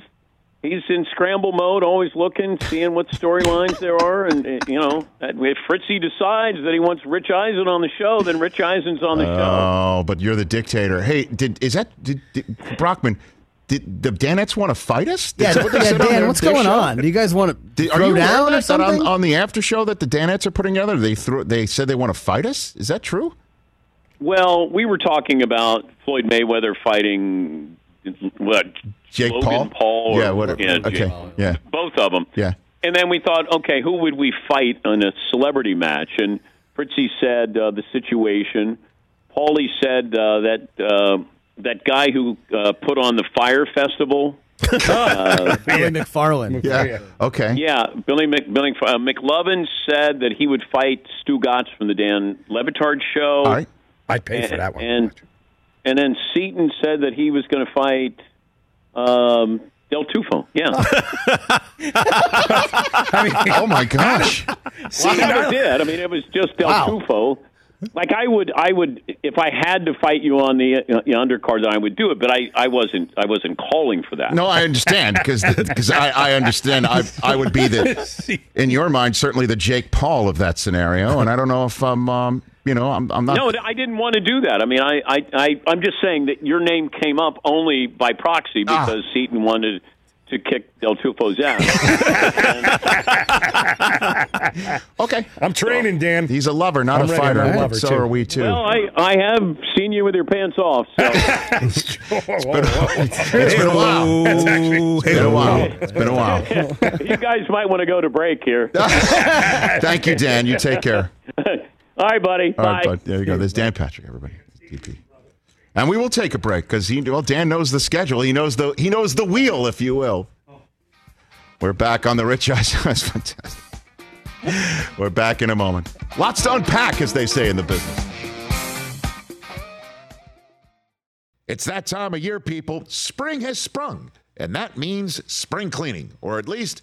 he's in scramble mode, always looking, seeing what storylines there are. And, you know, if Fritzy decides that he wants Rich Eisen on the show, then Rich Eisen's on the oh, show. Oh, but you're the dictator. Hey, did is that did, did, Brockman, did the Danettes want to fight us? Did yeah, what yeah Dan, on what's going show? on? Do you guys want to did, throw are you down or something? On, on the after show that the Danettes are putting together, they, threw, they said they want to fight us? Is that true? Well, we were talking about Floyd Mayweather fighting... What Jake Logan Paul? Paul or, yeah, whatever. Yeah, okay. Jake, yeah, both of them. Yeah, and then we thought, okay, who would we fight on a celebrity match? And Fritzy said uh, the situation. Paulie said uh, that uh, that guy who uh, put on the fire festival. uh, Billy McFarland. Yeah. yeah. Okay. Yeah, Billy Mc, Billy uh, McLovin said that he would fight Stu Gatz from the Dan Levitard show. All right. I'd pay and, for that one. And, and then Seton said that he was going to fight um, Del Tufo. Yeah. I mean, oh my gosh! See, never did. I mean, it was just Del wow. Tufo. Like I would, I would, if I had to fight you on the, uh, the undercard, I would do it. But I, I, wasn't, I wasn't calling for that. No, I understand because, because I, I understand. I, I would be the, in your mind, certainly the Jake Paul of that scenario. And I don't know if I'm, um, you know, I'm, I'm not. No, I didn't want to do that. I mean, I, I, I, I'm just saying that your name came up only by proxy because ah. Seton wanted to kick Del Tufo's ass. Okay. I'm training, Dan. He's a lover, not I'm a fighter. A lover, so too. Are we, too. Well, I, I have seen you with your pants off. So. it's, been, it's been a while. It's been a while. It's been a while. You guys might want to go to break here. Thank you, Dan. You take care. All right, buddy. All right, Bye. Bud. There you go. There's Dan Patrick, everybody. D P. And we will take a break because he well Dan knows the schedule. He knows the he knows the wheel, if you will. Oh. We're back on the Rich Eisen. That's fantastic. We're back in a moment. Lots to unpack, as they say in the business. It's that time of year, people. Spring has sprung, and that means spring cleaning, or at least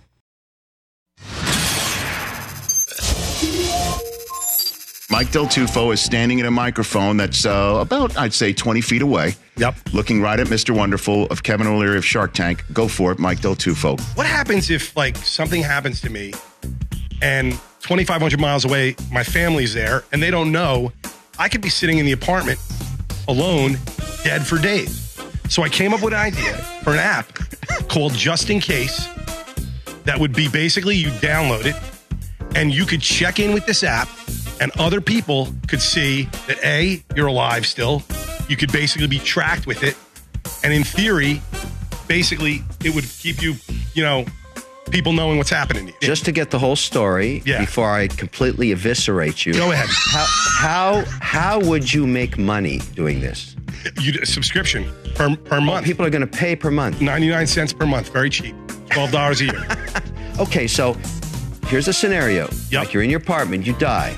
Mike Del Tufo is standing at a microphone that's uh, about, I'd say, twenty feet away. Yep. Looking right at Mister Wonderful of Kevin O'Leary of Shark Tank. Go for it, Mike Del Tufo. What happens if, like, something happens to me and twenty-five hundred miles away, my family's there and they don't know? I could be sitting in the apartment alone, dead for days. So I came up with an idea for an app called Just In Case. That would be basically you download it and you could check in with this app and other people could see that A, you're alive still. You could basically be tracked with it. And in theory, basically it would keep you, you know, people knowing what's happening to you. Just to get the whole story yeah. before I completely eviscerate you. Go ahead. How, how, how would you make money doing this? You subscription per, per month. Oh, people are going to pay per month. ninety-nine cents per month. Very cheap. twelve dollars a year. Okay, so here's a scenario. Yep. Like you're in your apartment, you die.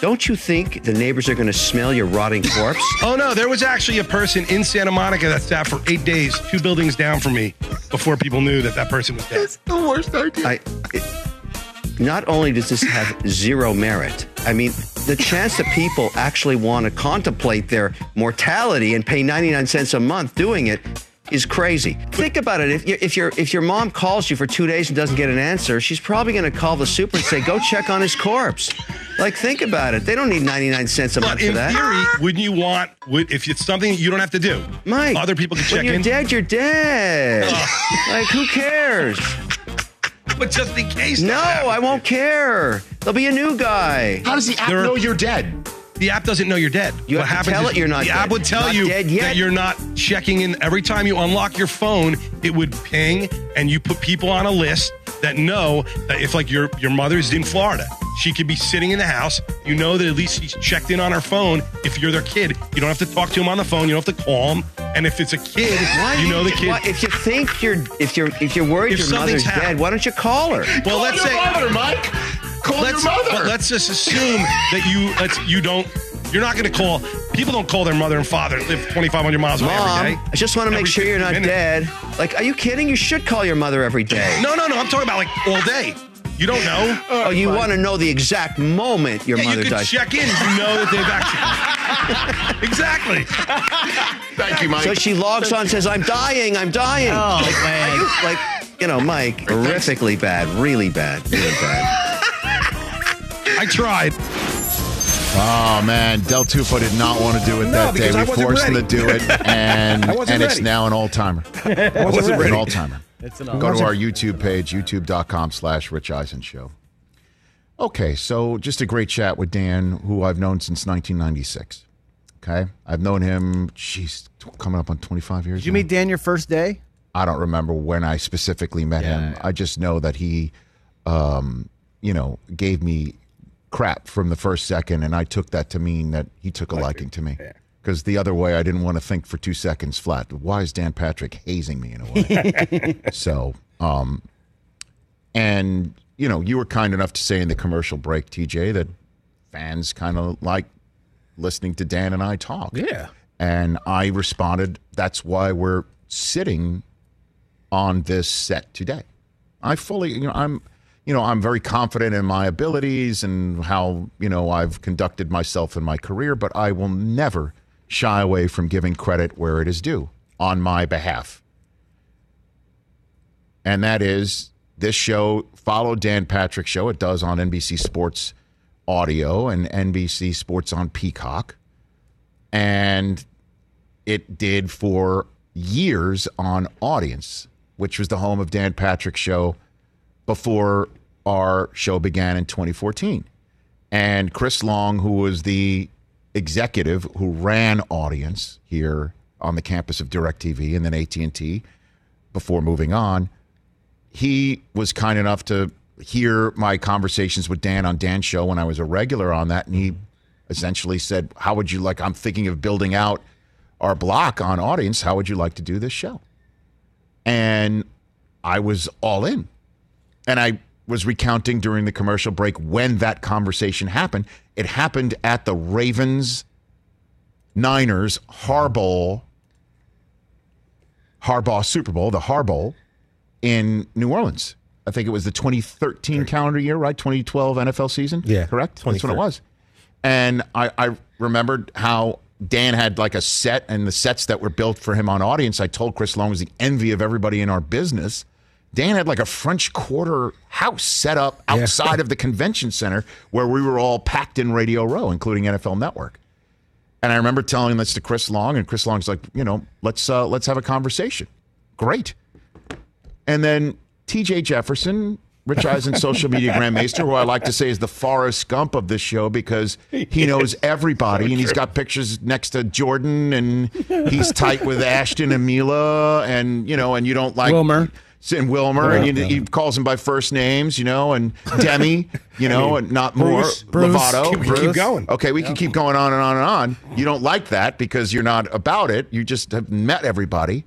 Don't you think the neighbors are going to smell your rotting corpse? Oh, no. There was actually a person in Santa Monica that sat for eight days, two buildings down from me, before people knew that that person was dead. That's the worst idea. I, it, not only does this have zero merit, I mean, the chance that people actually want to contemplate their mortality and pay ninety-nine cents a month doing it is crazy. Think about it. If, you, if, your, if your mom calls you for two days and doesn't get an answer, she's probably going to call the super and say, go check on his corpse. Like, think about it. They don't need ninety-nine cents a but month for that. But in theory, wouldn't you want, would, if it's something you don't have to do, Mike, other people can check in? When you're dead, you're dead. Like, who cares? But just in case. No, I won't care. There'll be a new guy. How does the app there know you're dead? The app doesn't know you're dead. You what have to tell it you're not the dead. The app would tell not you that you're not checking in. Every time you unlock your phone, it would ping, and you put people on a list that know that if, like, your, your mother's in Florida, she could be sitting in the house. You know that at least she's checked in on her phone. If you're their kid, you don't have to talk to him on the phone. You don't have to call him. And if it's a kid, why you know the kid. Why, if you think you're, if you're, if you're worried if your mother's happened, dead, why don't you call her? Well, call let's your say, mother, Mike. Call let's, your mother. But let's just assume that you, let's, you don't. You're not going to call. People don't call their mother and father. Live twenty-five hundred miles away every day. I just want to make sure you're not minutes. dead. Like, are you kidding? You should call your mother every day. No, no, no. I'm talking about like all day. You don't know. Oh, oh you want to know the exact moment your yeah, mother you dies. You could check in. You know that they've actually. Exactly. Thank you, Mike. So she logs on, says, "I'm dying. I'm dying." Oh, like, man. You, like, you know, Mike, horrifically bad, really bad, really bad. I tried. Oh, man. Del Tufo did not want to do it no, that day. We forced ready. him to do it, and, and it's now an all-timer. I wasn't ready. An all-timer. It's an all-timer. Go to our YouTube page, youtube dot com slash Rich Eisen Show. Okay, so just a great chat with Dan, who I've known since nineteen ninety-six. Okay? I've known him, geez, coming up on twenty-five years. Did you now. meet Dan your first day? I don't remember when I specifically met yeah. him. I just know that he, um, you know, gave me crap from the first second, and I took that to mean that he took a liking to me. Because the other way, I didn't want to think for two seconds flat. Why is Dan Patrick hazing me in a way? So, um, and, you know, you were kind enough to say in the commercial break, T J, that fans kind of like listening to Dan and I talk. Yeah. And I responded, that's why we're sitting on this set today. I fully, you know, I'm... You know, I'm very confident in my abilities and how, you know, I've conducted myself in my career, but I will never shy away from giving credit where it is due on my behalf. And that is this show, follow Dan Patrick's show. It does on N B C Sports Audio and N B C Sports on Peacock. And it did for years on Audience, which was the home of Dan Patrick's show before our show began in twenty fourteen. And Chris Long, who was the executive who ran Audience here on the campus of DirecTV and then A T and T before moving on, he was kind enough to hear my conversations with Dan on Dan's show when I was a regular on that. And he essentially said, how would you like, I'm thinking of building out our block on Audience. How would you like to do this show? And I was all in. And I was recounting during the commercial break when that conversation happened. It happened at the Ravens-Niners Harbaugh, Harbaugh Super Bowl, the Harbaugh in New Orleans. I think it was the twenty thirteen calendar year, right? twenty twelve N F L season? Yeah. Correct? That's when it was. And I, I remembered how Dan had like a set, and the sets that were built for him on Audience, I told Chris Long was the envy of everybody in our business. Dan had like a French Quarter house set up outside yeah. of the convention center where we were all packed in Radio Row, including N F L Network. And I remember telling this to Chris Long, and Chris Long's like, you know, let's uh, let's have a conversation. Great. And then T J Jefferson, Rich Eisen, social media grandmaster, who I like to say is the Forrest Gump of this show because he knows everybody, so and true. He's got pictures next to Jordan, and he's tight with Ashton and Mila, and, you know, and you don't like Wilmer. And Wilmer, yeah, and he, yeah. he calls him by first names, you know, and Demi, you know, and not Bruce, more Bruce, Lovato. Can we Bruce. keep going? Okay, we yeah. can keep going on and on and on. You don't like that because you're not about it. You just have met everybody.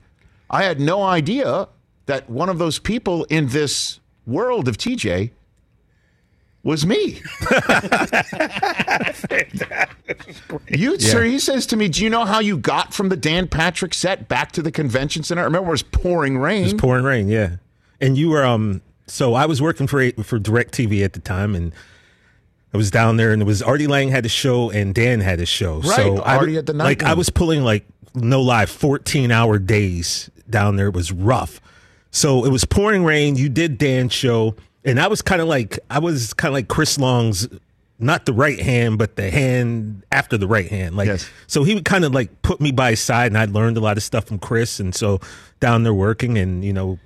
I had no idea that one of those people in this world of T J was me. You, yeah. sir, he says to me, do you know how you got from the Dan Patrick set back to the convention center? I remember it was pouring rain. It was pouring rain, yeah. And you were um So I was working for for DirecTV at the time, and I was down there, and it was Artie Lang had a show and Dan had a show. Right, so Artie I, at the night. Like I was pulling like no lie, fourteen hour days down there. It was rough. So it was pouring rain. You did Dan's show, and I was kind of like I was kind of like Chris Long's, not the right hand, but the hand after the right hand. Like yes. So he would kind of like put me by his side, and I learned a lot of stuff from Chris. And so down there working, and you know.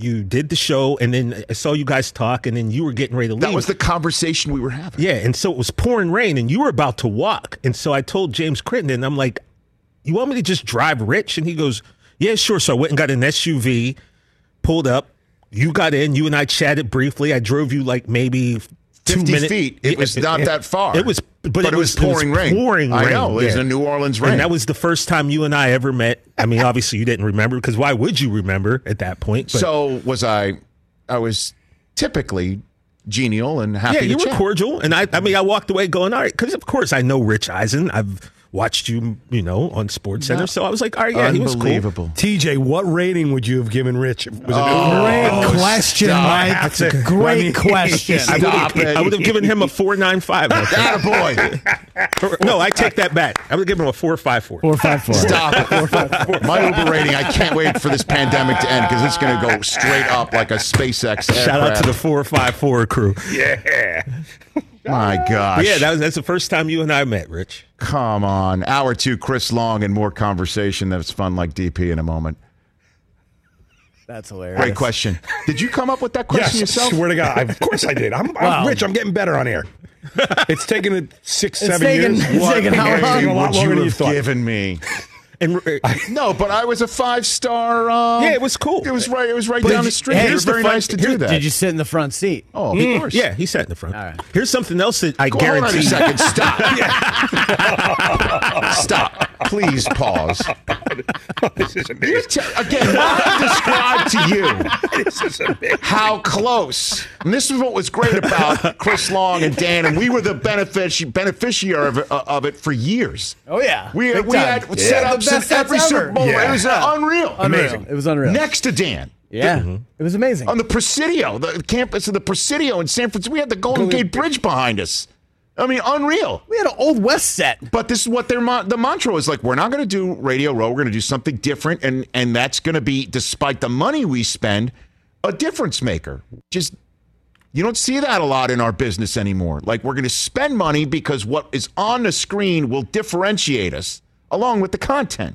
You did the show, and then I saw you guys talk, and then you were getting ready to leave. That was the conversation we were having. Yeah, and so it was pouring rain, and you were about to walk. And so I told James Crittenden, and I'm like, you want me to just drive Rich? And he goes, yeah, sure. So I went and got an S U V, pulled up. You got in. You and I chatted briefly. I drove you like maybe fifty minutes. feet. It yeah, was not yeah, that far. It was, but, but it, it was, was pouring it was rain. Pouring I rain. I know. It was yeah. a New Orleans rain. And that was the first time you and I ever met. I mean, obviously you didn't remember, because why would you remember at that point? But. So was I. I was typically genial and happy. Yeah, you to were chat. cordial, and I. I mean, I walked away going, all right, because of course I know Rich Eisen. I've watched you, you know, on SportsCenter. Yeah. So I was like, all right, yeah, he was cool. Unbelievable. T J, what rating would you have given Rich? Was it oh, great oh, question, Mike. That's a great I mean, question. I would, I would have given him a four nine five. Attaboy. No, I take that back. I would give him a four five four. four five four. Stop it. four five four. My Uber rating, I can't wait for this pandemic to end, because it's going to go straight up like a SpaceX aircraft. Shout out to the four five four crew. Yeah. My gosh. But yeah, that was, that's the first time you and I met, Rich. Come on. Hour two, Chris Long, and more conversation that's fun like D P in a moment. That's hilarious. Great question. Did you come up with that question yes, yourself? I swear to God. I, of course I did. I'm, wow. I'm Rich. I'm getting better on air. It's taken it six, it's seven taken, years. It's taken how long? A lot longer than you thought. Given me. And, uh, no, but I was a five-star. Um, yeah, it was cool. It was right. It was right but down the street. It was very front, nice to here, do that. Did you sit in the front seat? Oh, mm, of course. Yeah, he sat in the front. All right. Here's something else that I Go guarantee. Hold on a second. Stop. Stop. Please pause. Oh, this is amazing. Again, I describe to you this is amazing. How close. And this is what was great about Chris Long and Dan, and we were the benefic- beneficiary of, uh, of it for years. Oh yeah, we Big we time. had yeah. set up since every Super Bowl. Yeah. It was uh, unreal. unreal, amazing. It was unreal. Next to Dan. Yeah, mm-hmm. It was amazing. On the Presidio, the campus of the Presidio in San Francisco, we had the Golden Gate Bridge behind us. I mean, unreal. We had an Old West set. But this is what their mon- the mantra is like. We're not going to do Radio Row. We're going to do something different. And, and that's going to be, despite the money we spend, a difference maker. Just, you don't see that a lot in our business anymore. Like, we're going to spend money because what is on the screen will differentiate us along with the content.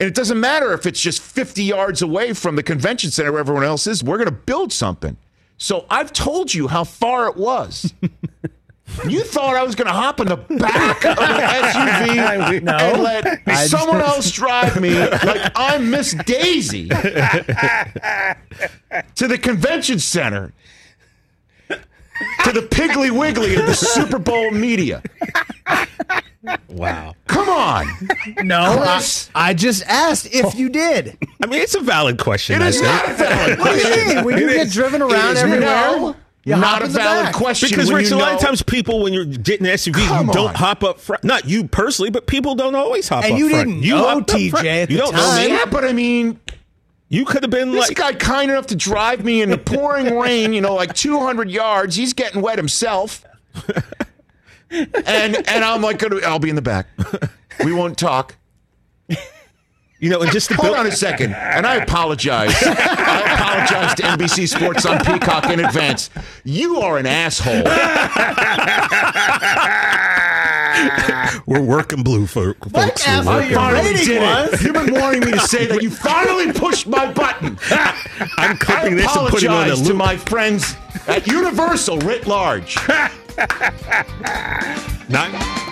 And it doesn't matter if it's just fifty yards away from the convention center where everyone else is. We're going to build something. So I've told you how far it was. You thought I was going to hop in the back of an S U V no, and let I someone just... else drive me like I'm Miss Daisy to the convention center, to the Piggly Wiggly of the Super Bowl media. Wow. Come on. No, Chris. I just asked if you did. I mean, it's a valid question. It I is think. not a valid question. When you it get is, driven around everywhere, no, not a valid back. question. Because, Rich, a lot of times people, when you're getting an S U V, Come you on. don't hop up front. Not you personally, but people don't always hop and up front. And you didn't you know, T J, at the You don't time. know me. Yeah, but I mean... You could have been this like... This guy kind enough to drive me in the pouring rain, you know, like two hundred yards. He's getting wet himself. And and I'm like, I'll be in the back. We won't talk. You know, and just to Hold build- on a second. And I apologize. I apologize to N B C Sports on Peacock in advance. You are an asshole. We're working blue, for, folks. We're working blue. You've been warning me to say that. You finally pushed my button. I'm clipping this and putting on a loop. I apologize to my friends at Universal writ large. Not...